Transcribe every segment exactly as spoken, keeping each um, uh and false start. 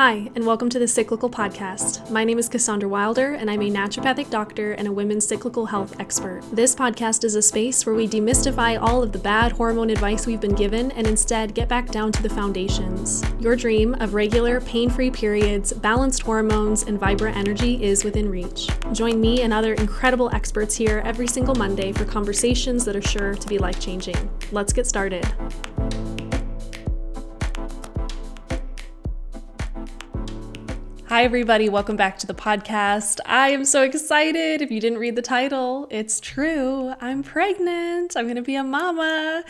Hi, and welcome to the Cyclical Podcast. My name is Cassandra Wilder, and I'm a naturopathic doctor and a women's cyclical health expert. This podcast is a space where we demystify all of the bad hormone advice we've been given and instead get back down to the foundations. Your dream of regular, pain-free periods, balanced hormones, and vibrant energy is within reach. Join me and other incredible experts here every single Monday for conversations that are sure to be life-changing. Let's get started. Hi, everybody. Welcome back to the podcast. I am so excited. If you didn't read the title, it's true. I'm pregnant. I'm going to be a mama.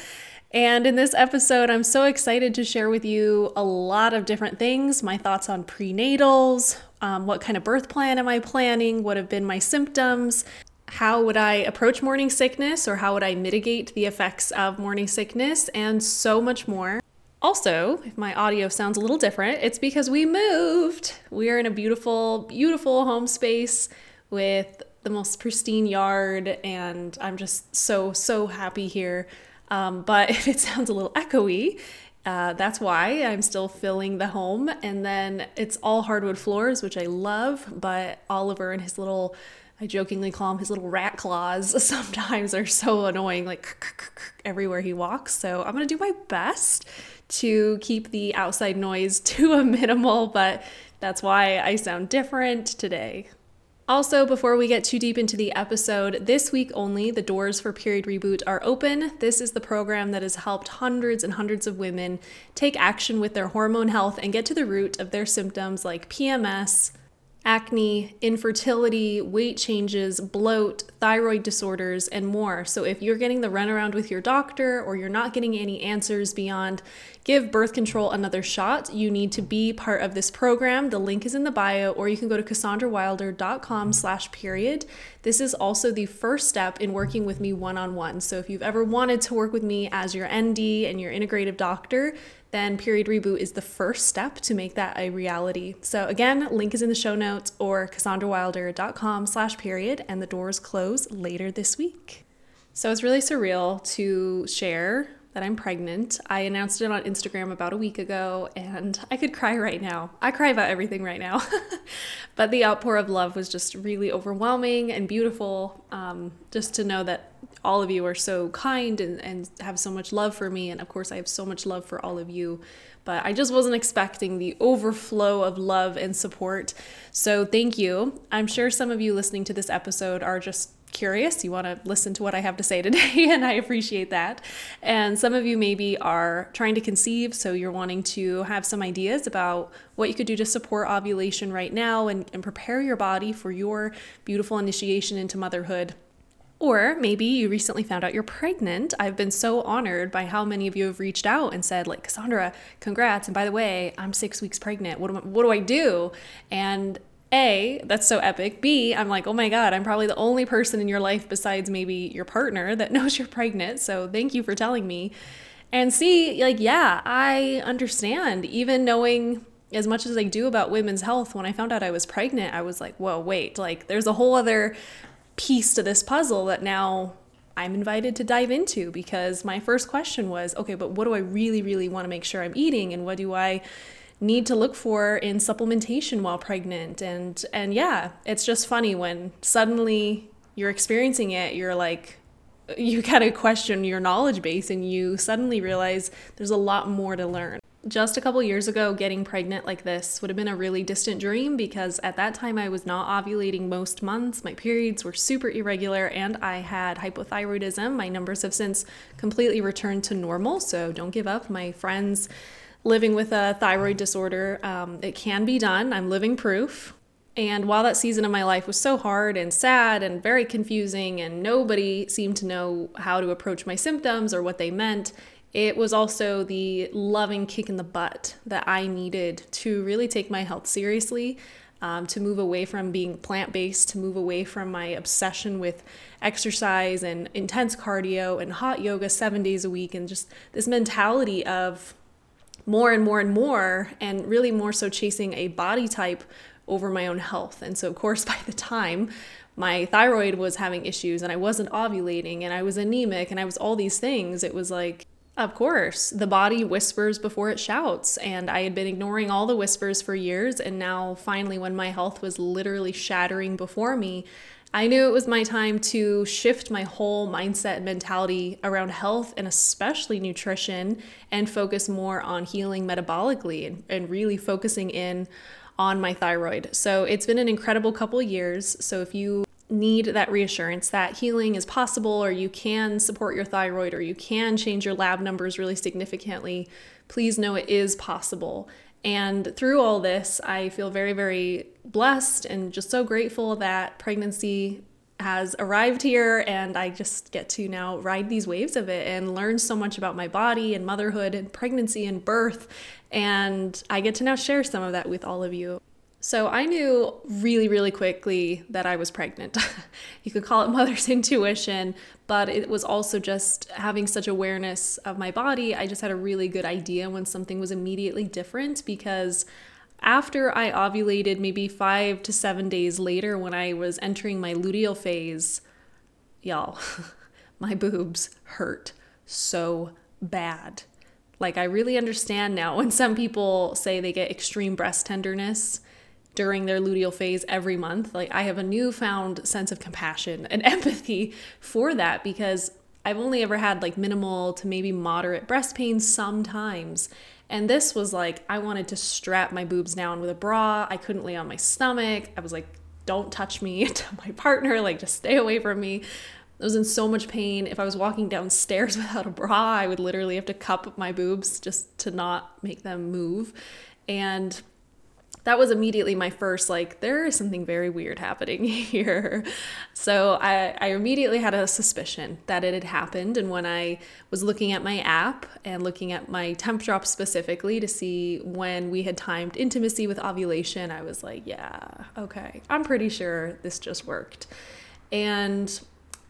And in this episode, I'm so excited to share with you a lot of different things, my thoughts on prenatals, um, what kind of birth plan am I planning, what have been my symptoms, how would I approach morning sickness, or how would I mitigate the effects of morning sickness, and so much more. Also, if my audio sounds a little different, it's because we moved. We are in a beautiful, beautiful home space with the most pristine yard, and I'm just so, so happy here. Um, but if it sounds a little echoey, uh, that's why. I'm still filling the home. And then it's all hardwood floors, which I love, but Oliver and his little, I jokingly call him his little rat claws, sometimes are so annoying, like everywhere he walks. So I'm going to do my best to keep the outside noise to a minimal, but that's why I sound different today. Also, before we get too deep into the episode, this week only, the doors for Period Reboot are open. This is the program that has helped hundreds and hundreds of women take action with their hormone health and get to the root of their symptoms like P M S, acne, infertility, weight changes, bloat, thyroid disorders, and more. So if you're getting the runaround with your doctor or you're not getting any answers beyond give birth control another shot, you need to be part of this program. The link is in the bio, or you can go to Cassandra Wilder dot com slash period. This is also the first step in working with me one-on-one. So if you've ever wanted to work with me as your N D and your integrative doctor, then Period Reboot is the first step to make that a reality. So again, link is in the show notes or Cassandra Wilder dot com slash period, and the doors close later this week. So it's really surreal to share that I'm pregnant. I announced it on Instagram about a week ago, and I could cry right now. I cry about everything right now. But the outpour of love was just really overwhelming and beautiful. Um, just to know that all of you are so kind and, and have so much love for me. And of course, I have so much love for all of you. But I just wasn't expecting the overflow of love and support. So thank you. I'm sure some of you listening to this episode are just curious. You want to listen to what I have to say today, and I appreciate that. And some of you maybe are trying to conceive, so you're wanting to have some ideas about what you could do to support ovulation right now and, and prepare your body for your beautiful initiation into motherhood. Or maybe you recently found out you're pregnant. I've been so honored by how many of you have reached out and said, like, Cassandra, congrats. And by the way, I'm six weeks pregnant. What do I, what do I do? And A, that's so epic. B, I'm like, oh my God, I'm probably the only person in your life besides maybe your partner that knows you're pregnant. So thank you for telling me. And C, like, yeah, I understand. Even knowing as much as I do about women's health, when I found out I was pregnant, I was like, whoa, wait, like there's a whole other piece to this puzzle that now I'm invited to dive into, because my first question was, okay, but what do I really, really want to make sure I'm eating? And what do I need to look for in supplementation while pregnant? And and yeah, it's just funny when suddenly you're experiencing it, you're like, you kind of question your knowledge base and you suddenly realize there's a lot more to learn. Just a couple years ago, getting pregnant like this would have been a really distant dream, because at that time I was not ovulating most months. My periods were super irregular and I had hypothyroidism. My numbers have since completely returned to normal, so don't give up. My friends living with a thyroid disorder, um, it can be done. I'm living proof. And while that season of my life was so hard and sad and very confusing, and nobody seemed to know how to approach my symptoms or what they meant, it was also the loving kick in the butt that I needed to really take my health seriously, um, to move away from being plant-based, to move away from my obsession with exercise and intense cardio and hot yoga seven days a week, and just this mentality of more and more and more, and really more so chasing a body type over my own health. And so of course, by the time my thyroid was having issues and I wasn't ovulating and I was anemic and I was all these things, it was like, Of course. The body whispers before it shouts, and I had been ignoring all the whispers for years, and now finally when my health was literally shattering before me, I knew it was my time to shift my whole mindset and mentality around health and especially nutrition and focus more on healing metabolically and, and really focusing in on my thyroid. So it's been an incredible couple years. So if you need that reassurance that healing is possible, or you can support your thyroid, or you can change your lab numbers really significantly, please know it is possible. And through all this, I feel very, very blessed and just so grateful that pregnancy has arrived here, and I just get to now ride these waves of it and learn so much about my body and motherhood and pregnancy and birth. And I get to now share some of that with all of you. So I knew really, really quickly that I was pregnant. You could call it mother's intuition, but it was also just having such awareness of my body. I just had a really good idea when something was immediately different, because after I ovulated, maybe five to seven days later, when I was entering my luteal phase, y'all, my boobs hurt so bad. Like, I really understand now when some people say they get extreme breast tenderness during their luteal phase every month. Like, I have a newfound sense of compassion and empathy for that, because I've only ever had like minimal to maybe moderate breast pain sometimes. And this was like, I wanted to strap my boobs down with a bra. I couldn't lay on my stomach. I was like, don't touch me, to my partner, like, just stay away from me. I was in so much pain. If I was walking downstairs without a bra, I would literally have to cup my boobs just to not make them move. And that was immediately my first, like, there is something very weird happening here. So I, I immediately had a suspicion that it had happened. And when I was looking at my app and looking at my Temp Drop specifically to see when we had timed intimacy with ovulation, I was like, yeah, okay, I'm pretty sure this just worked. And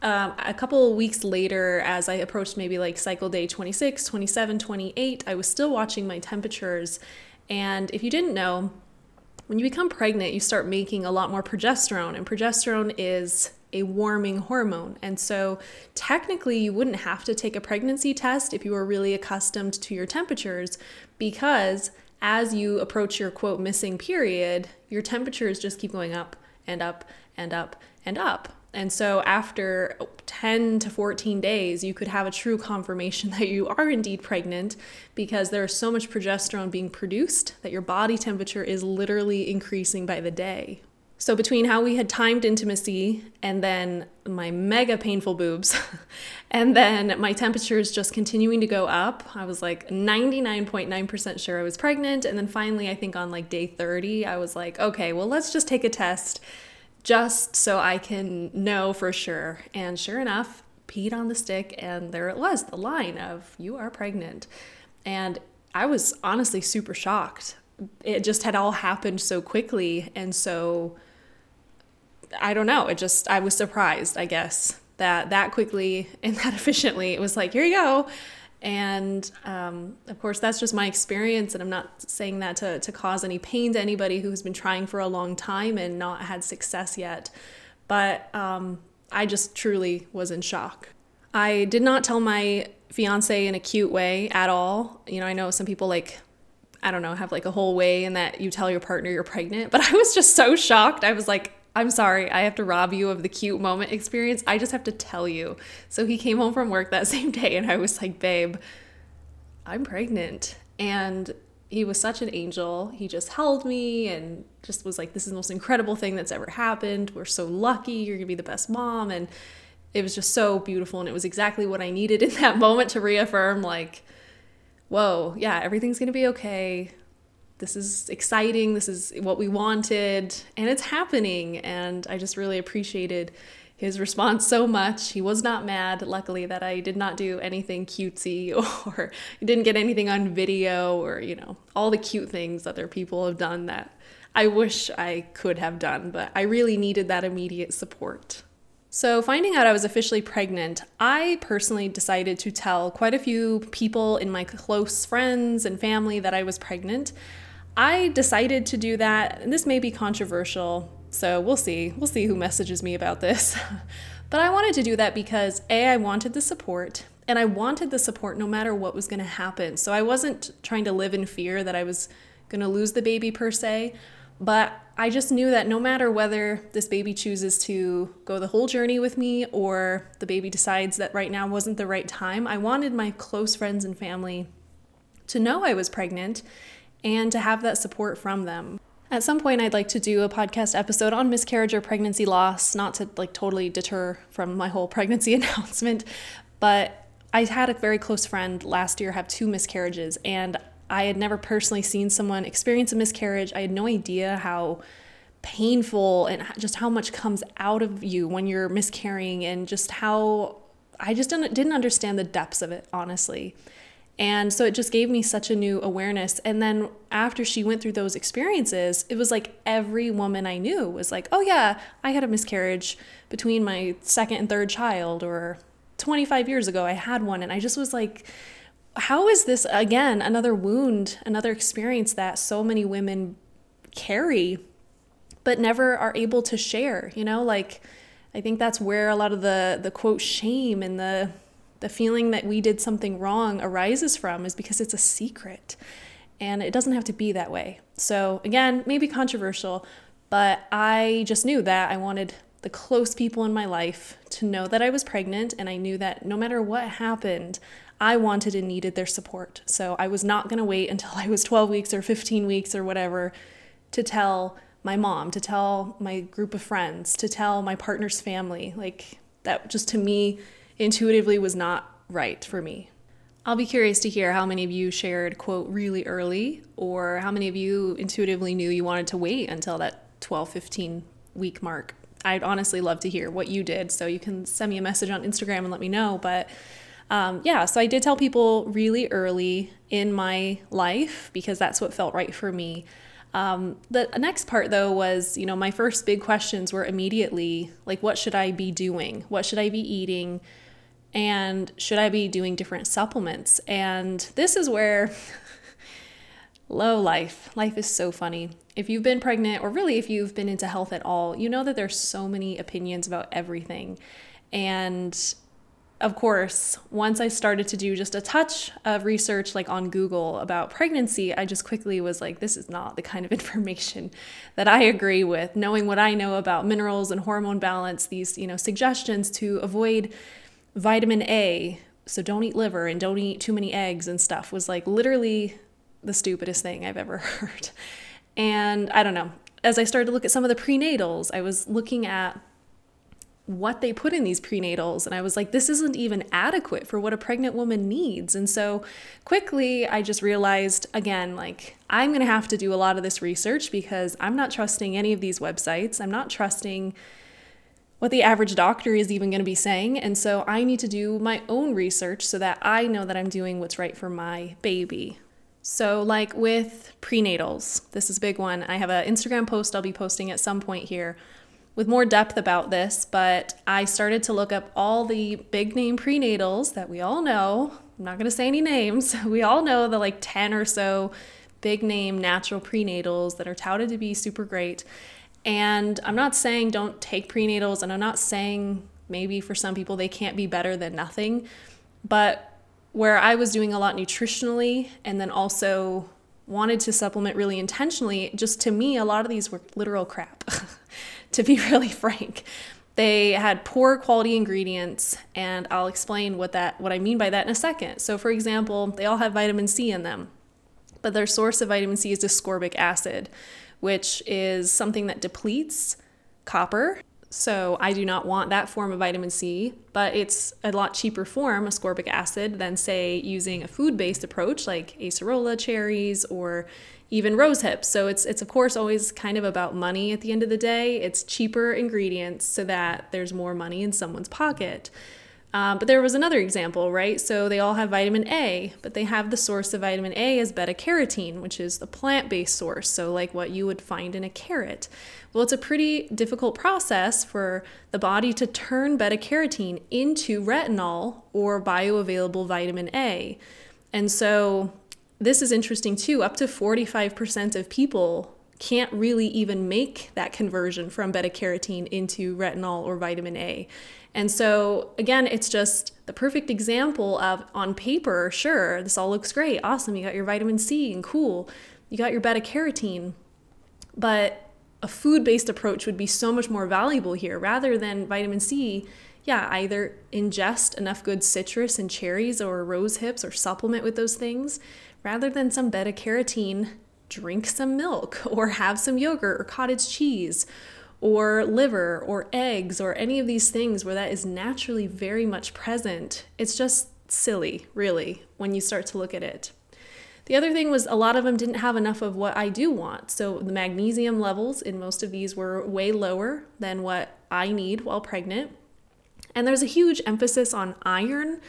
um, a couple of weeks later, as I approached maybe like cycle day twenty-six, twenty-seven, twenty-eight, I was still watching my temperatures. And if you didn't know, when you become pregnant, you start making a lot more progesterone, and progesterone is a warming hormone. And so technically you wouldn't have to take a pregnancy test if you were really accustomed to your temperatures, because as you approach your quote missing period, your temperatures just keep going up and up and up and up. And so after ten to fourteen days, you could have a true confirmation that you are indeed pregnant, because there is so much progesterone being produced that your body temperature is literally increasing by the day. So between how we had timed intimacy and then my mega painful boobs and then my temperatures just continuing to go up, I was like ninety-nine point nine percent sure I was pregnant. And then finally, I think on like day thirty, I was like, okay, well, let's just take a test just so I can know for sure. And sure enough, peed on the stick, and there it was, the line of you are pregnant. And I was honestly super shocked. It just had all happened so quickly. And so I don't know, it just, I was surprised, I guess, that that quickly and that efficiently, it was like, here you go. And um, of course, that's just my experience. And I'm not saying that to, to cause any pain to anybody who's been trying for a long time and not had success yet. But um, I just truly was in shock. I did not tell my fiance in a cute way at all. You know, I know some people like, I don't know, have like a whole way in that you tell your partner you're pregnant. But I was just so shocked. I was like, I'm sorry, I have to rob you of the cute moment experience. I just have to tell you. So he came home from work that same day, and I was like, babe, I'm pregnant. And he was such an angel. He just held me and just was like, this is the most incredible thing that's ever happened. We're so lucky. You're gonna be the best mom. And it was just so beautiful. And it was exactly what I needed in that moment to reaffirm, like, whoa, yeah, everything's gonna be okay. This is exciting, this is what we wanted, and it's happening. And I just really appreciated his response so much. He was not mad, luckily, that I did not do anything cutesy or didn't get anything on video or, you know, all the cute things other people have done that I wish I could have done, but I really needed that immediate support. So finding out I was officially pregnant, I personally decided to tell quite a few people in my close friends and family that I was pregnant. I decided to do that, and this may be controversial, so we'll see. We'll see who messages me about this. But I wanted to do that because A, I wanted the support, And I wanted the support no matter what was going to happen. So I wasn't trying to live in fear that I was going to lose the baby per se, but I just knew that no matter whether this baby chooses to go the whole journey with me or the baby decides that right now wasn't the right time, I wanted my close friends and family to know I was pregnant and to have that support from them. At some point, I'd like to do a podcast episode on miscarriage or pregnancy loss, not to like totally deter from my whole pregnancy announcement, but I had a very close friend last year have two miscarriages, and I had never personally seen someone experience a miscarriage. I had no idea how painful and just how much comes out of you when you're miscarrying, and just how I just didn't, didn't understand the depths of it, honestly. And so it just gave me such a new awareness. And then after she went through those experiences, it was like every woman I knew was like, oh yeah, I had a miscarriage between my second and third child, or twenty-five years ago I had one. And I just was like, how is this, again, another wound, another experience that so many women carry but never are able to share, you know? Like, I think that's where a lot of the the quote shame and the the feeling that we did something wrong arises from, is because it's a secret, and it doesn't have to be that way. So again, maybe controversial, but I just knew that I wanted the close people in my life to know that I was pregnant, and I knew that no matter what happened, I wanted and needed their support. So I was not going to wait until I was twelve weeks or fifteen weeks or whatever to tell my mom, to tell my group of friends, to tell my partner's family. Like, that just to me intuitively was not right for me. I'll be curious to hear how many of you shared, quote, really early, or how many of you intuitively knew you wanted to wait until that twelve, fifteen week mark. I'd honestly love to hear what you did. So you can send me a message on Instagram and let me know. But um, yeah, so I did tell people really early in my life because that's what felt right for me. Um, the next part though was, you know, my first big questions were immediately like, what should I be doing? What should I be eating? And should I be doing different supplements? And this is where low life, life is so funny. If you've been pregnant, or really if you've been into health at all, you know that there's so many opinions about everything. And of course, once I started to do just a touch of research, like on Google about pregnancy, I just quickly was like, this is not the kind of information that I agree with. Knowing what I know about minerals and hormone balance, these, you know, suggestions to avoid vitamin A, so don't eat liver and don't eat too many eggs and stuff, was like literally the stupidest thing I've ever heard. And I don't know, as I started to look at some of the prenatals, I was looking at what they put in these prenatals, and I was like, this isn't even adequate for what a pregnant woman needs. And so quickly I just realized, again, like, I'm going to have to do a lot of this research because I'm not trusting any of these websites. I'm not trusting what the average doctor is even going to be saying. And so I need to do my own research so that I know that I'm doing what's right for my baby. So like with prenatals, this is a big one. I have an Instagram post I'll be posting at some point here with more depth about this, but I started to look up all the big name prenatals that we all know. I'm not going to say any names. We all know the like ten or so big name natural prenatals that are touted to be super great. And I'm not saying don't take prenatals, and I'm not saying maybe for some people they can't be better than nothing, but where I was doing a lot nutritionally and then also wanted to supplement really intentionally, just to me, a lot of these were literal crap, to be really frank. They had poor quality ingredients, and I'll explain what that what I mean by that in a second. So for example, they all have vitamin C in them, but their source of vitamin C is ascorbic acid, which is something that depletes copper. So I do not want that form of vitamin C, but it's a lot cheaper form, ascorbic acid, than say using a food-based approach like acerola, cherries, or even rose hips. So it's, it's of course always kind of about money at the end of the day. It's cheaper ingredients so that there's more money in someone's pocket. Um, but there was another example, right? So they all have vitamin A, but they have the source of vitamin A as beta-carotene, which is the plant-based source. So like what you would find in a carrot. Well, it's a pretty difficult process for the body to turn beta-carotene into retinol or bioavailable vitamin A. And so this is interesting too. Up to forty-five percent of people can't really even make that conversion from beta-carotene into retinol or vitamin A. And so again, it's just the perfect example of, on paper, sure, this all looks great, awesome, you got your vitamin C and cool, you got your beta-carotene, but a food-based approach would be so much more valuable here. Rather than vitamin C, yeah, either ingest enough good citrus and cherries or rose hips or supplement with those things, rather than some beta-carotene, drink some milk or have some yogurt or cottage cheese or liver or eggs or any of these things where that is naturally very much present. It's just silly, really, when you start to look at it. The other thing was a lot of them didn't have enough of what I do want. So the magnesium levels in most of these were way lower than what I need while pregnant. And there's a huge emphasis on iron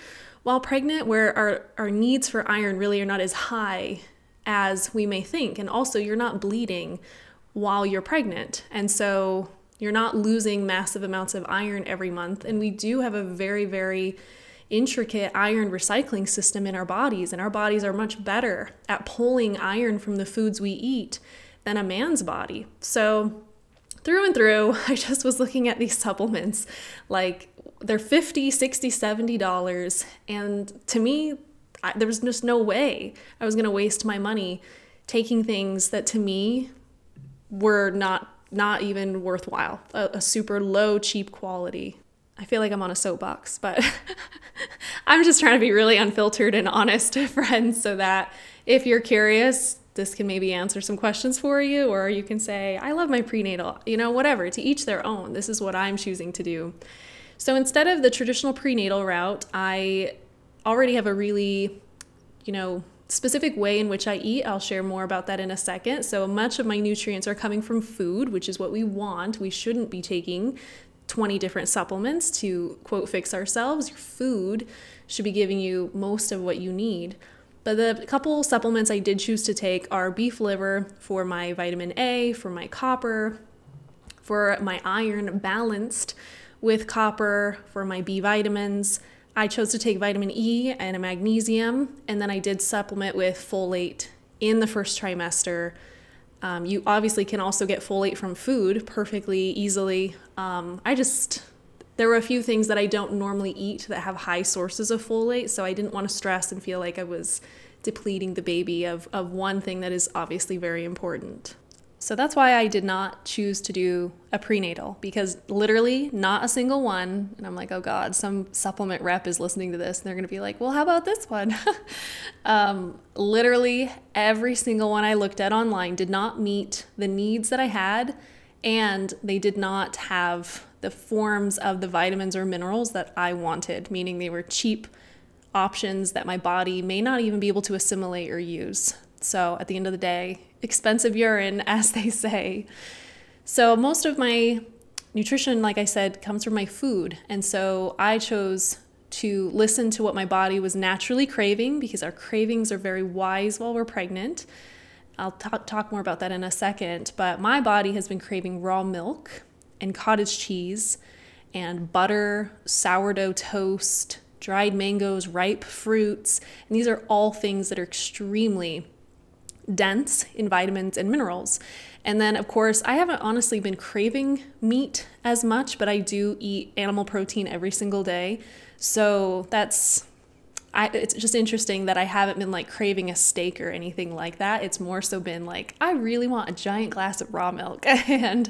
while pregnant, where our, our needs for iron really are not as high as we may think. And also, you're not bleeding while you're pregnant. And so you're not losing massive amounts of iron every month. And we do have a very, very intricate iron recycling system in our bodies, and our bodies are much better at pulling iron from the foods we eat than a man's body. So through and through, I just was looking at these supplements like they're fifty, sixty, seventy dollars, and to me, I, there was just no way I was going to waste my money taking things that to me were not not even worthwhile, a, a super low, cheap quality. I feel like I'm on a soapbox, but I'm just trying to be really unfiltered and honest, friends, so that if you're curious, this can maybe answer some questions for you, or you can say, I love my prenatal, you know, whatever, to each their own. This is what I'm choosing to do. So instead of the traditional prenatal route, I already have a really, you know, specific way in which I eat. I'll share more about that in a second. So much of my nutrients are coming from food, which is what we want. We shouldn't be taking twenty different supplements to, quote, fix ourselves. Your food should be giving you most of what you need. But the couple supplements I did choose to take are beef liver for my vitamin A, for my copper, for my iron balanced with copper, for my B vitamins. I chose to take vitamin E and a magnesium, and then I did supplement with folate in the first trimester. Um, you obviously can also get folate from food perfectly easily. Um, I just, there were a few things that I don't normally eat that have high sources of folate, so I didn't want to stress and feel like I was depleting the baby of, of one thing that is obviously very important. So that's why I did not choose to do a prenatal, because literally not a single one, and I'm like, oh God, some supplement rep is listening to this and they're going to be like, well, how about this one? um, literally every single one I looked at online did not meet the needs that I had, and they did not have the forms of the vitamins or minerals that I wanted, meaning they were cheap options that my body may not even be able to assimilate or use. So at the end of the day, expensive urine, as they say. So most of my nutrition, like I said, comes from my food. And so I chose to listen to what my body was naturally craving, because our cravings are very wise while we're pregnant. I'll t- talk more about that in a second. But my body has been craving raw milk and cottage cheese and butter, sourdough toast, dried mangoes, ripe fruits. And these are all things that are extremely dense in vitamins and minerals. And then, of course, I haven't honestly been craving meat as much, but I do eat animal protein every single day. So that's, I, it's just interesting that I haven't been like craving a steak or anything like that. It's more so been like, I really want a giant glass of raw milk and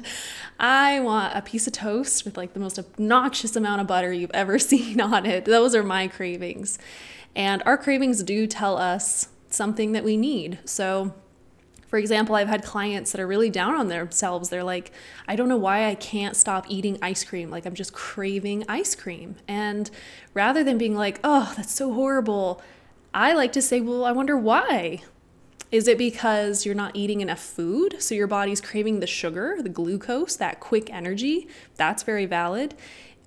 I want a piece of toast with like the most obnoxious amount of butter you've ever seen on it. Those are my cravings. And our cravings do tell us something that we need. So for example, I've had clients that are really down on themselves. They're like, I don't know why I can't stop eating ice cream. Like I'm just craving ice cream. And rather than being like, oh, that's so horrible, I like to say, well, I wonder why. Is it because you're not eating enough food? So your body's craving the sugar, the glucose, that quick energy. That's very valid.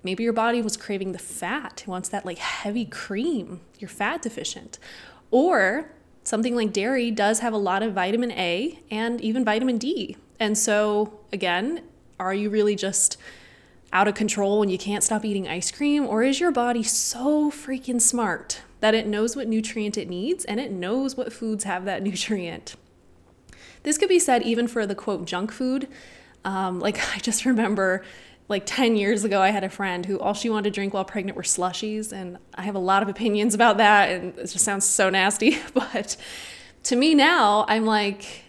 Maybe your body was craving the fat. It wants that like heavy cream. You're fat deficient. Or something like dairy does have a lot of vitamin A and even vitamin D. And so again, are you really just out of control and you can't stop eating ice cream? Or is your body so freaking smart that it knows what nutrient it needs and it knows what foods have that nutrient? This could be said even for the quote junk food. Um, like I just remember like ten years ago, I had a friend who all she wanted to drink while pregnant were slushies. And I have a lot of opinions about that. And it just sounds so nasty. But to me now, I'm like,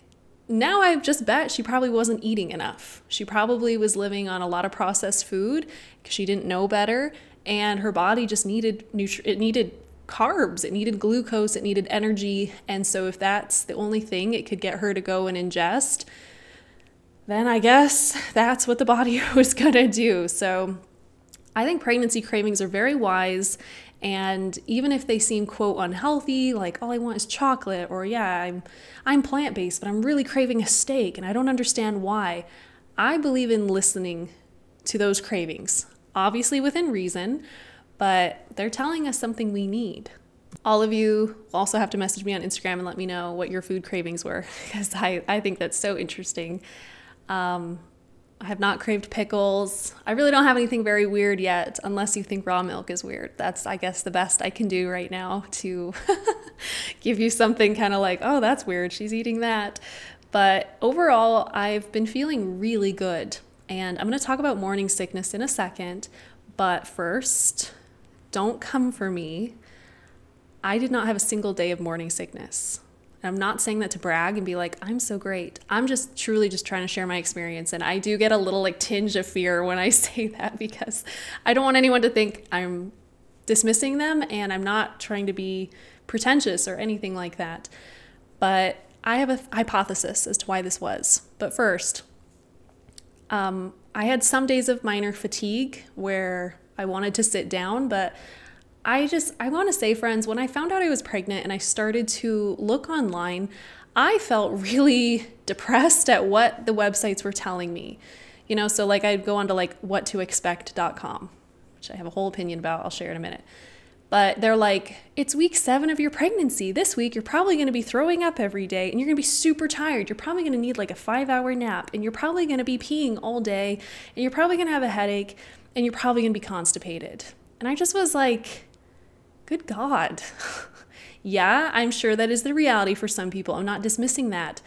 now I just bet she probably wasn't eating enough. She probably was living on a lot of processed food because she didn't know better. And her body just needed nutri- it needed carbs, it needed glucose, it needed energy. And so if that's the only thing it could get her to go and ingest, then I guess that's what the body was gonna do. So I think pregnancy cravings are very wise. And even if they seem, quote, unhealthy, like all I want is chocolate, or yeah, I'm, I'm plant-based, but I'm really craving a steak and I don't understand why. I believe in listening to those cravings, obviously within reason, but they're telling us something we need. All of you also have to message me on Instagram and let me know what your food cravings were, because I, I think that's so interesting. Um, I have not craved pickles. I really don't have anything very weird yet, unless you think raw milk is weird. That's, I guess, the best I can do right now to give you something kind of like, oh, that's weird, she's eating that. But overall, I've been feeling really good. And I'm going to talk about morning sickness in a second. But first, don't come for me. I did not have a single day of morning sickness. I'm not saying that to brag and be like, I'm so great. I'm just truly just trying to share my experience. And I do get a little like tinge of fear when I say that, because I don't want anyone to think I'm dismissing them, and I'm not trying to be pretentious or anything like that. But I have a th- hypothesis as to why this was. But first, um, I had some days of minor fatigue where I wanted to sit down, but I just, I want to say, friends, when I found out I was pregnant and I started to look online, I felt really depressed at what the websites were telling me. You know, so like I'd go on to like What to Expect dot com, which I have a whole opinion about, I'll share in a minute. But they're like, it's week seven of your pregnancy. This week, you're probably going to be throwing up every day and you're going to be super tired. You're probably going to need like a five hour nap, and you're probably going to be peeing all day, and you're probably going to have a headache, and you're probably going to be constipated. And I just was like, good God. Yeah, I'm sure that is the reality for some people. I'm not dismissing that.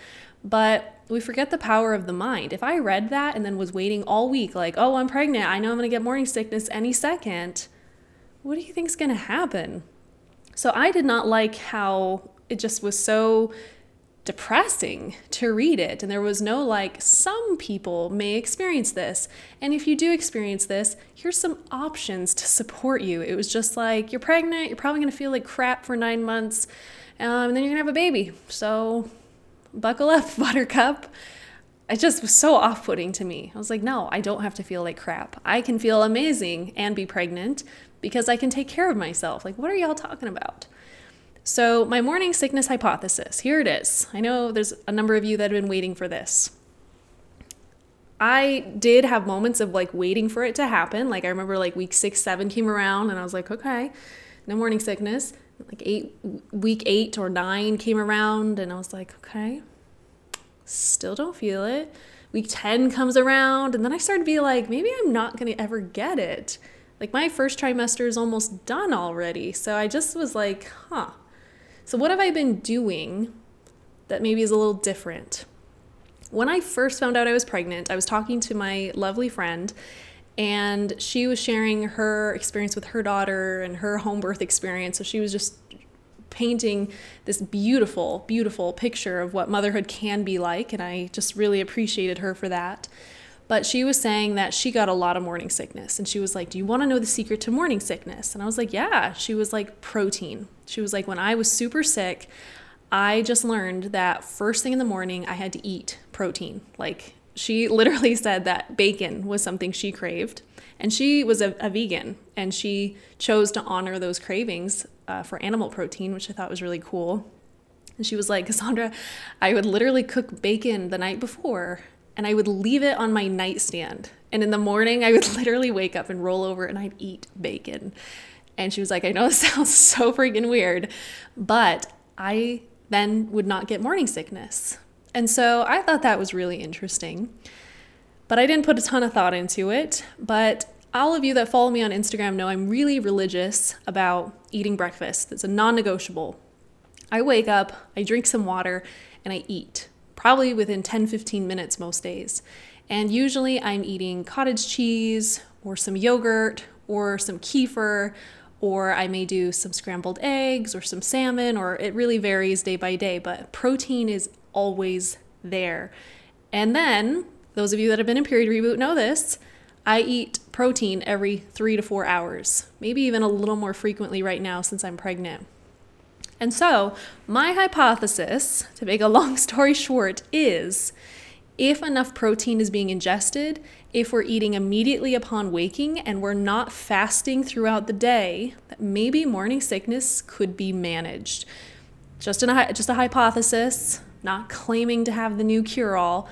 But we forget the power of the mind. If I read that and then was waiting all week, like, oh, I'm pregnant, I know I'm going to get morning sickness any second, what do you think is going to happen? So I did not like how it just was so depressing to read it. And there was no like, some people may experience this, and if you do experience this, here's some options to support you. It was just like, you're pregnant, you're probably going to feel like crap for nine months, um, and then you're going to have a baby. So buckle up, buttercup. It just was so off-putting to me. I was like, no, I don't have to feel like crap. I can feel amazing and be pregnant because I can take care of myself. Like, what are y'all talking about? So my morning sickness hypothesis, here it is. I know there's a number of you that have been waiting for this. I did have moments of like waiting for it to happen. Like I remember like week six, seven came around and I was like, okay, no morning sickness. Like eight, week eight or nine came around and I was like, okay, still don't feel it. Week ten comes around and then I started to be like, maybe I'm not gonna ever get it. Like my first trimester is almost done already. So I just was like, huh. So what have I been doing that maybe is a little different? When I first found out I was pregnant, I was talking to my lovely friend, and she was sharing her experience with her daughter and her home birth experience. So she was just painting this beautiful, beautiful picture of what motherhood can be like, and I just really appreciated her for that. But she was saying that she got a lot of morning sickness. And she was like, do you want to know the secret to morning sickness? And I was like, yeah. She was like, protein. She was like, when I was super sick, I just learned that first thing in the morning, I had to eat protein. Like she literally said that bacon was something she craved. And she was a, a vegan. And she chose to honor those cravings uh, for animal protein, which I thought was really cool. And she was like, Cassandra, I would literally cook bacon the night before, and I would leave it on my nightstand. And in the morning, I would literally wake up and roll over and I'd eat bacon. And she was like, I know this sounds so freaking weird, but I then would not get morning sickness. And so I thought that was really interesting, but I didn't put a ton of thought into it. But all of you that follow me on Instagram know I'm really religious about eating breakfast. It's a non-negotiable. I wake up, I drink some water, and I eat. probably within ten to fifteen minutes most days. And usually I'm eating cottage cheese or some yogurt or some kefir, or I may do some scrambled eggs or some salmon, or it really varies day by day, but protein is always there. And then, those of you that have been in Period Reboot know this, I eat protein every three to four hours, maybe even a little more frequently right now since I'm pregnant. And so my hypothesis, to make a long story short, is if enough protein is being ingested, if we're eating immediately upon waking and we're not fasting throughout the day, that maybe morning sickness could be managed. Just, in a, just a hypothesis, not claiming to have the new cure-all,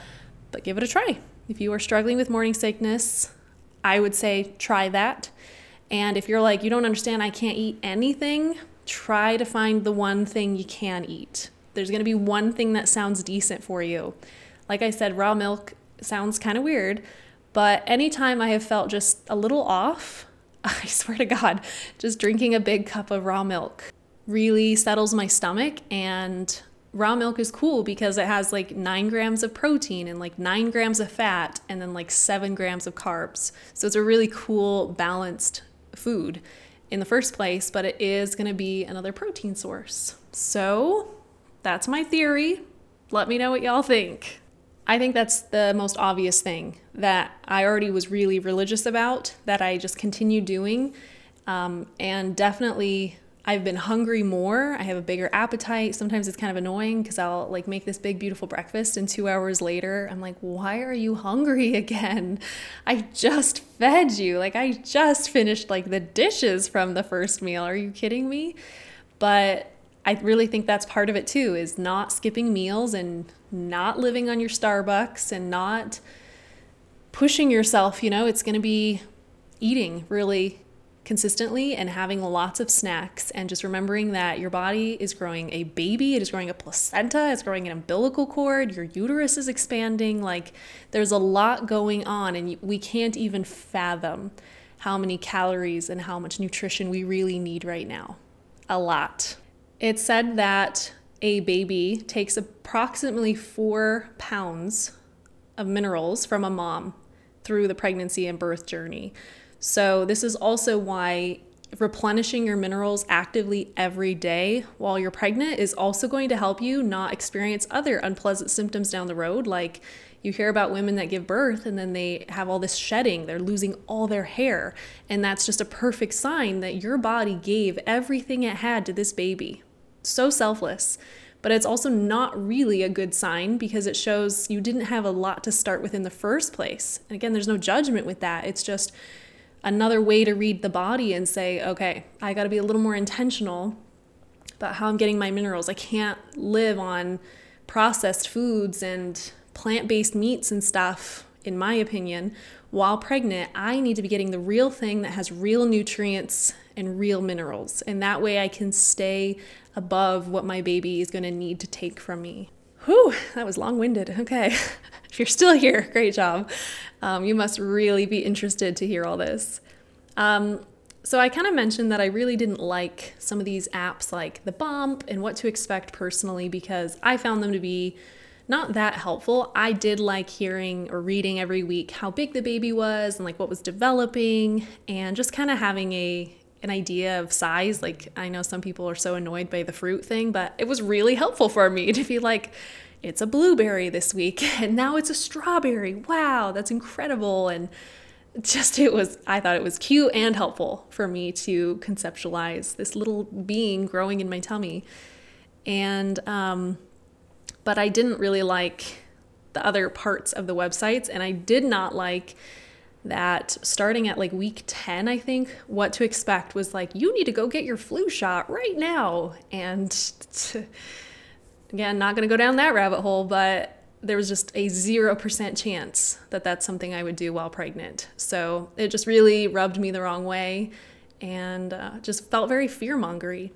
but give it a try. If you are struggling with morning sickness, I would say try that. And if you're like, you don't understand, I can't eat anything, try to find the one thing you can eat. There's going to be one thing that sounds decent for you. Like I said, raw milk sounds kind of weird, but anytime I have felt just a little off, I swear to God, just drinking a big cup of raw milk really settles my stomach. And raw milk is cool because it has like nine grams of protein and like nine grams of fat and then like seven grams of carbs. So it's a really cool, balanced food in the first place, but it is going to be another protein source. So that's my theory. Let me know what y'all think. I think that's the most obvious thing that I already was really religious about, that I just continue doing. Um, and definitely I've been hungry more. I have a bigger appetite. Sometimes it's kind of annoying because I'll like make this big, beautiful breakfast and two hours later, I'm like, why are you hungry again? I just fed you. Like I just finished like the dishes from the first meal. Are you kidding me? But I really think that's part of it too, is not skipping meals and not living on your Starbucks and not pushing yourself. You know, it's going to be eating really consistently and having lots of snacks and just remembering that your body is growing a baby. It is growing a placenta. It's growing an umbilical cord. Your uterus is expanding. Like there's a lot going on and we can't even fathom how many calories and how much nutrition we really need right now. A lot. It's said that a baby takes approximately four pounds of minerals from a mom through the pregnancy and birth journey. So this is also why replenishing your minerals actively every day while you're pregnant is also going to help you not experience other unpleasant symptoms down the road. Like you hear about women that give birth and then they have all this shedding, they're losing all their hair. And that's just a perfect sign that your body gave everything it had to this baby. So selfless, but it's also not really a good sign because it shows you didn't have a lot to start with in the first place. And again, there's no judgment with that. It's just another way to read the body and say, okay, I got to be a little more intentional about how I'm getting my minerals. I can't live on processed foods and plant-based meats and stuff, in my opinion, while pregnant. I need to be getting the real thing that has real nutrients and real minerals. And that way I can stay above what my baby is going to need to take from me. Whew, that was long-winded. Okay. If you're still here, great job. Um, you must really be interested to hear all this. Um, so I kind of mentioned that I really didn't like some of these apps like The Bump and What to Expect personally, because I found them to be not that helpful. I did like hearing or reading every week how big the baby was and like what was developing and just kind of having a an idea of size. Like I know some people are so annoyed by the fruit thing, but it was really helpful for me to be like, it's a blueberry this week and now it's a strawberry. Wow, that's incredible. And just, it was, I thought it was cute and helpful for me to conceptualize this little being growing in my tummy. And, um, but I didn't really like the other parts of the websites. And I did not like that starting at like week ten, I think, What to Expect was like, you need to go get your flu shot right now. And t- again, not going to go down that rabbit hole, but there was just a zero percent chance that that's something I would do while pregnant. So it just really rubbed me the wrong way and uh, just felt very fear-mongery.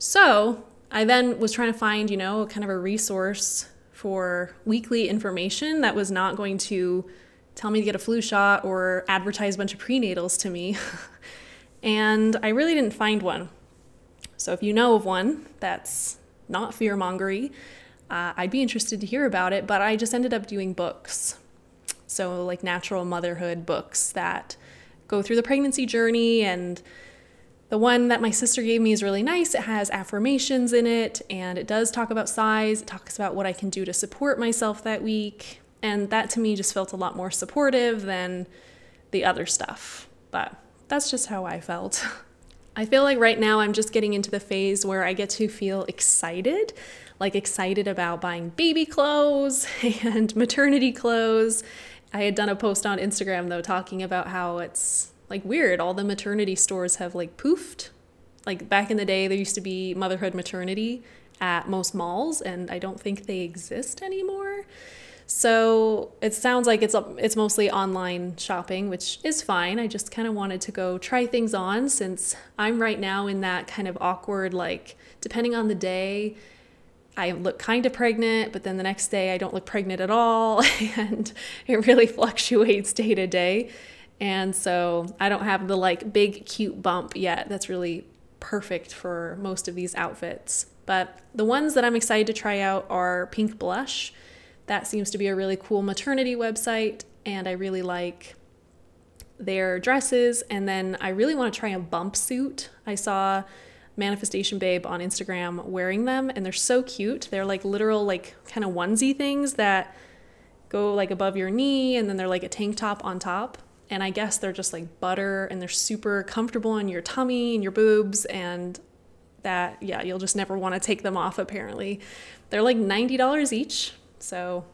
So I then was trying to find, you know, kind of a resource for weekly information that was not going to tell me to get a flu shot or advertise a bunch of prenatals to me. And I really didn't find one. So if you know of one that's not fear-mongery, uh, I'd be interested to hear about it. But I just ended up doing books. So like natural motherhood books that go through the pregnancy journey. And the one that my sister gave me is really nice. It has affirmations in it, and it does talk about size. It talks about what I can do to support myself that week. And that to me just felt a lot more supportive than the other stuff. But that's just how I felt. I feel like right now I'm just getting into the phase where I get to feel excited, like excited about buying baby clothes and maternity clothes. I had done a post on Instagram though, talking about how it's like weird. All the maternity stores have like poofed. Like back in the day, there used to be motherhood maternity at most malls, and I don't think they exist anymore. So it sounds like it's it's mostly online shopping, which is fine. I just kind of wanted to go try things on, since I'm right now in that kind of awkward, like depending on the day, I look kind of pregnant, but then the next day I don't look pregnant at all. And it really fluctuates day to day. And so I don't have the like big cute bump yet. That's really perfect for most of these outfits. But the ones that I'm excited to try out are Pink Blush. That seems to be a really cool maternity website, and I really like their dresses. And then I really want to try a bump suit. I saw Manifestation Babe on Instagram wearing them, and they're so cute. They're like literal, like kind of onesie things that go like above your knee, and then they're like a tank top on top. And I guess they're just like butter, and they're super comfortable on your tummy and your boobs, and that, yeah, you'll just never want to take them off apparently. They're like ninety dollars each. So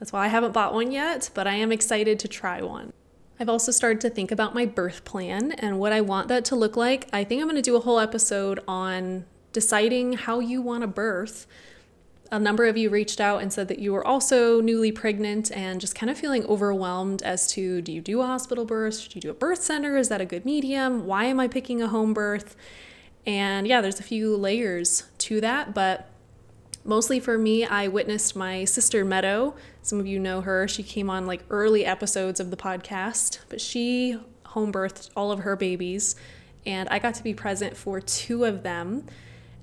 that's why I haven't bought one yet, but I am excited to try one. I've also started to think about my birth plan and what I want that to look like. I think I'm going to do a whole episode on deciding how you want to birth. A number of you reached out and said that you were also newly pregnant and just kind of feeling overwhelmed as to, do you do a hospital birth? Do you do a birth center? Is that a good medium? Why am I picking a home birth? And yeah, there's a few layers to that, but mostly for me, I witnessed my sister Meadow. Some of you know her. She came on like early episodes of the podcast, but she home birthed all of her babies, and I got to be present for two of them,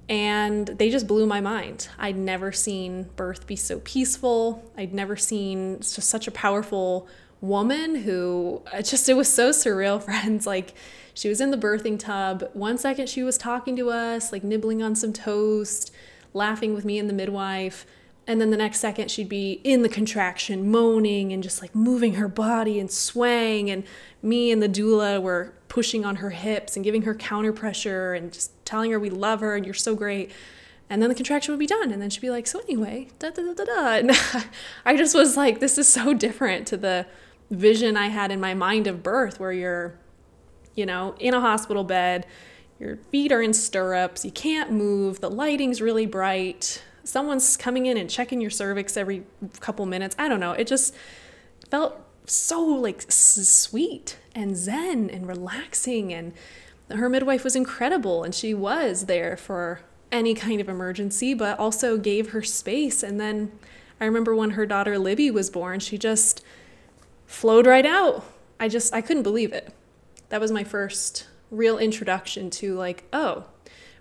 and they just blew my mind. I'd never seen birth be so peaceful. I'd never seen just such a powerful woman who just, it was so surreal, friends. Like, she was in the birthing tub. One second she was talking to us, like nibbling on some toast, laughing with me and the midwife, and then the next second she'd be in the contraction moaning and just like moving her body and swaying, and me and the doula were pushing on her hips and giving her counter pressure and just telling her we love her and you're so great. And then the contraction would be done, and then she'd be like, so anyway, da da da da da. And I just was like, this is so different to the vision I had in my mind of birth, where you're, you know, in a hospital bed, your feet are in stirrups, you can't move, the lighting's really bright, someone's coming in and checking your cervix every couple minutes. I don't know, it just felt so like sweet and zen and relaxing, and her midwife was incredible, and she was there for any kind of emergency, but also gave her space. And then I remember when her daughter Libby was born, she just flowed right out. I just, I couldn't believe it. That was my first real introduction to like, oh,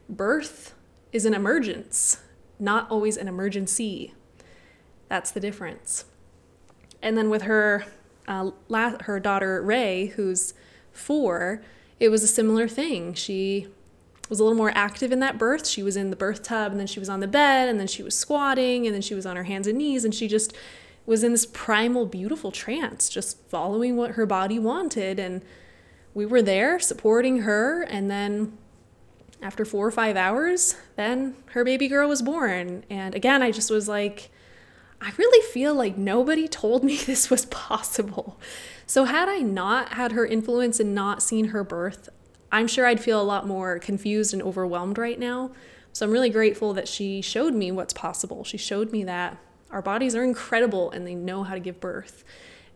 birth is an emergence, not always an emergency. That's the difference. And then with her uh, la- her daughter Ray, who's four, it was a similar thing. She was a little more active in that birth. She was in the birth tub, and then she was on the bed, and then she was squatting, and then she was on her hands and knees, and she just was in this primal, beautiful trance, just following what her body wanted. And we were there supporting her, and then after four or five hours, then her baby girl was born. And again, I just was like, I really feel like nobody told me this was possible. So had I not had her influence and not seen her birth, I'm sure I'd feel a lot more confused and overwhelmed right now. So I'm really grateful that she showed me what's possible. She showed me that our bodies are incredible and they know how to give birth.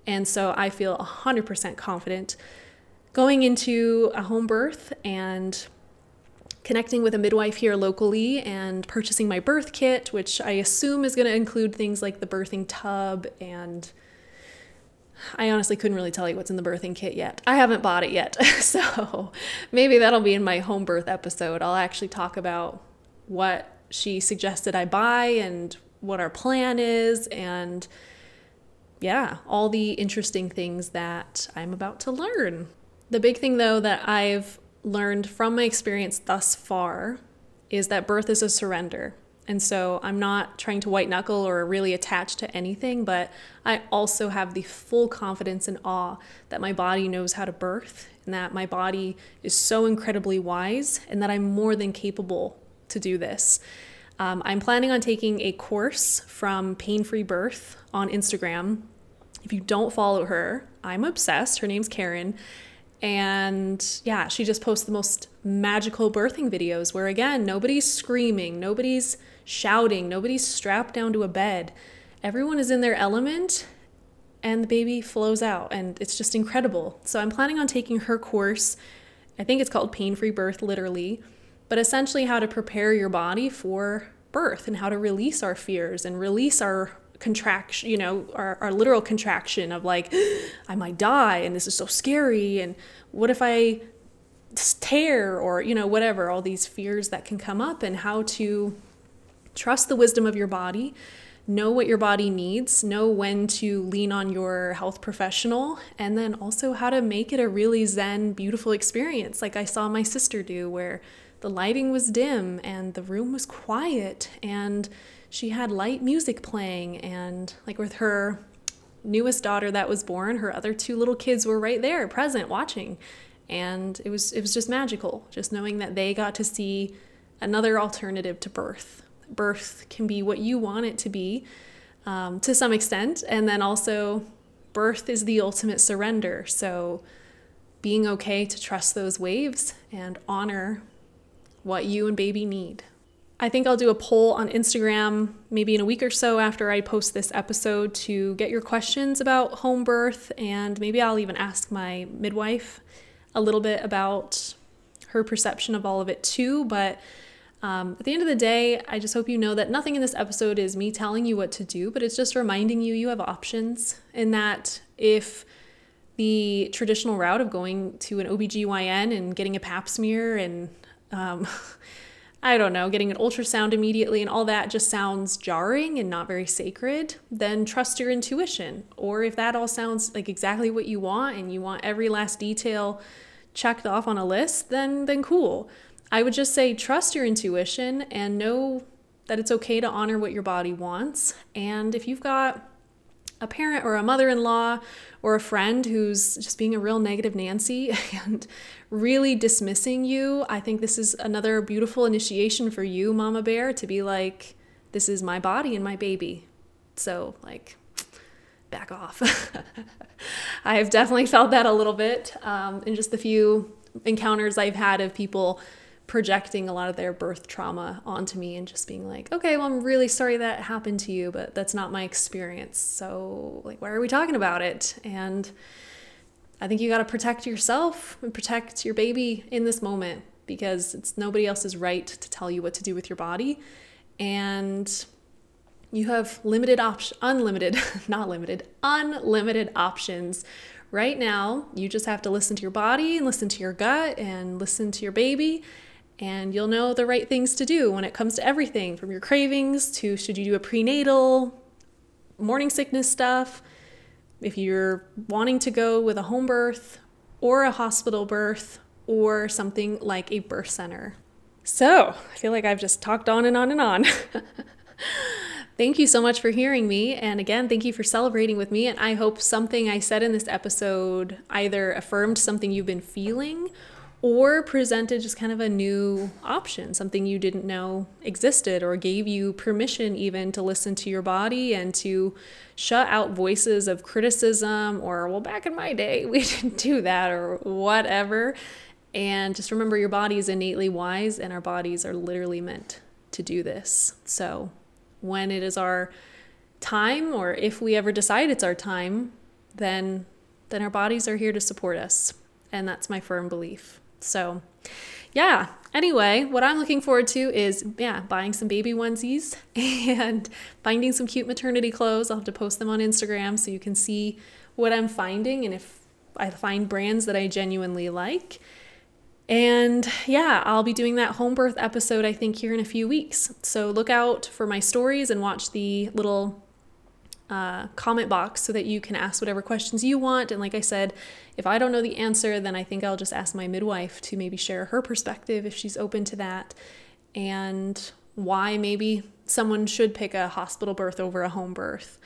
And so I feel one hundred percent confident going into a home birth and connecting with a midwife here locally and purchasing my birth kit, which I assume is going to include things like the birthing tub. And I honestly couldn't really tell you what's in the birthing kit yet. I haven't bought it yet. So maybe that'll be in my home birth episode. I'll actually talk about what she suggested I buy and what our plan is, and yeah, all the interesting things that I'm about to learn. The big thing, though, that I've learned from my experience thus far is that birth is a surrender. And so I'm not trying to white knuckle or really attach to anything, but I also have the full confidence and awe that my body knows how to birth, and that my body is so incredibly wise, and that I'm more than capable to do this. Um, I'm planning on taking a course from Pain-Free Birth on Instagram. If you don't follow her, I'm obsessed. Her name's Karen. And yeah, she just posts the most magical birthing videos where, again, nobody's screaming, nobody's shouting, nobody's strapped down to a bed. Everyone is in their element and the baby flows out, and it's just incredible. So I'm planning on taking her course. I think it's called Pain-Free Birth, literally, but essentially how to prepare your body for birth and how to release our fears and release our contraction, you know, our, our literal contraction of like, I might die and this is so scary, and what if I tear, or, you know, whatever, all these fears that can come up, and how to trust the wisdom of your body, know what your body needs, know when to lean on your health professional, and then also how to make it a really zen, beautiful experience, like I saw my sister do, where the lighting was dim and the room was quiet and she had light music playing, and like with her newest daughter that was born, her other two little kids were right there present watching. And it was it was just magical, just knowing that they got to see another alternative to birth. Birth can be what you want it to be, um, to some extent. And then also birth is the ultimate surrender. So being okay to trust those waves and honor what you and baby need. I think I'll do a poll on Instagram maybe in a week or so after I post this episode to get your questions about home birth, and maybe I'll even ask my midwife a little bit about her perception of all of it too. But um, at the end of the day, I just hope you know that nothing in this episode is me telling you what to do, but it's just reminding you you have options, and that if the traditional route of going to an O B G Y N and getting a pap smear and um I don't know, getting an ultrasound immediately and all that just sounds jarring and not very sacred, then trust your intuition. Or if that all sounds like exactly what you want and you want every last detail checked off on a list, then then cool. I would just say trust your intuition and know that it's okay to honor what your body wants. And if you've got a parent or a mother-in-law or a friend who's just being a real negative Nancy and really dismissing you, I think this is another beautiful initiation for you, Mama Bear, to be like, this is my body and my baby. So like, back off. I have definitely felt that a little bit um, in just the few encounters I've had of people projecting a lot of their birth trauma onto me and just being like, okay, well, I'm really sorry that happened to you, but that's not my experience. So like, why are we talking about it? And I think you got to protect yourself and protect your baby in this moment, because it's nobody else's right to tell you what to do with your body. And you have limited options, unlimited, not limited, unlimited options. Right now, you just have to listen to your body and listen to your gut and listen to your baby. And you'll know the right things to do when it comes to everything, from your cravings to should you do a prenatal, morning sickness stuff, if you're wanting to go with a home birth or a hospital birth or something like a birth center. So I feel like I've just talked on and on and on. Thank you so much for hearing me. And again, thank you for celebrating with me. And I hope something I said in this episode either affirmed something you've been feeling or presented just kind of a new option, something you didn't know existed, or gave you permission even to listen to your body and to shut out voices of criticism or, well, back in my day, we didn't do that, or whatever. And just remember, your body is innately wise, and our bodies are literally meant to do this. So when it is our time, or if we ever decide it's our time, then, then our bodies are here to support us. And that's my firm belief. So yeah, anyway, what I'm looking forward to is, yeah, buying some baby onesies and finding some cute maternity clothes. I'll have to post them on Instagram so you can see what I'm finding and if I find brands that I genuinely like. And yeah, I'll be doing that home birth episode, I think, here in a few weeks. So look out for my stories and watch the little uh, comment box so that you can ask whatever questions you want. And like I said, if I don't know the answer, then I think I'll just ask my midwife to maybe share her perspective if she's open to that, and why maybe someone should pick a hospital birth over a home birth.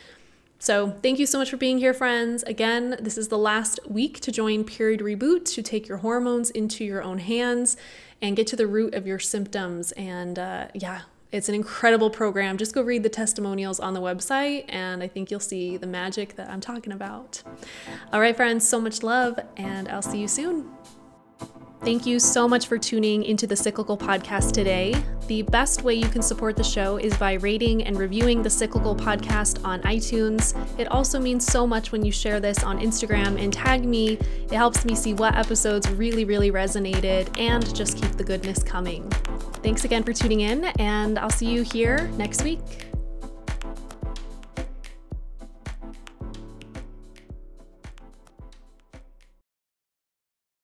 So thank you so much for being here, friends. Again, this is the last week to join Period Reboot, to take your hormones into your own hands and get to the root of your symptoms. And uh, yeah, it's an incredible program. Just go read the testimonials on the website, and I think you'll see the magic that I'm talking about. All right, friends, so much love, and I'll see you soon. Thank you so much for tuning into the Cyclical Podcast today. The best way you can support the show is by rating and reviewing the Cyclical Podcast on iTunes. It also means so much when you share this on Instagram and tag me. It helps me see what episodes really, really resonated, and just keep the goodness coming. Thanks again for tuning in, and I'll see you here next week.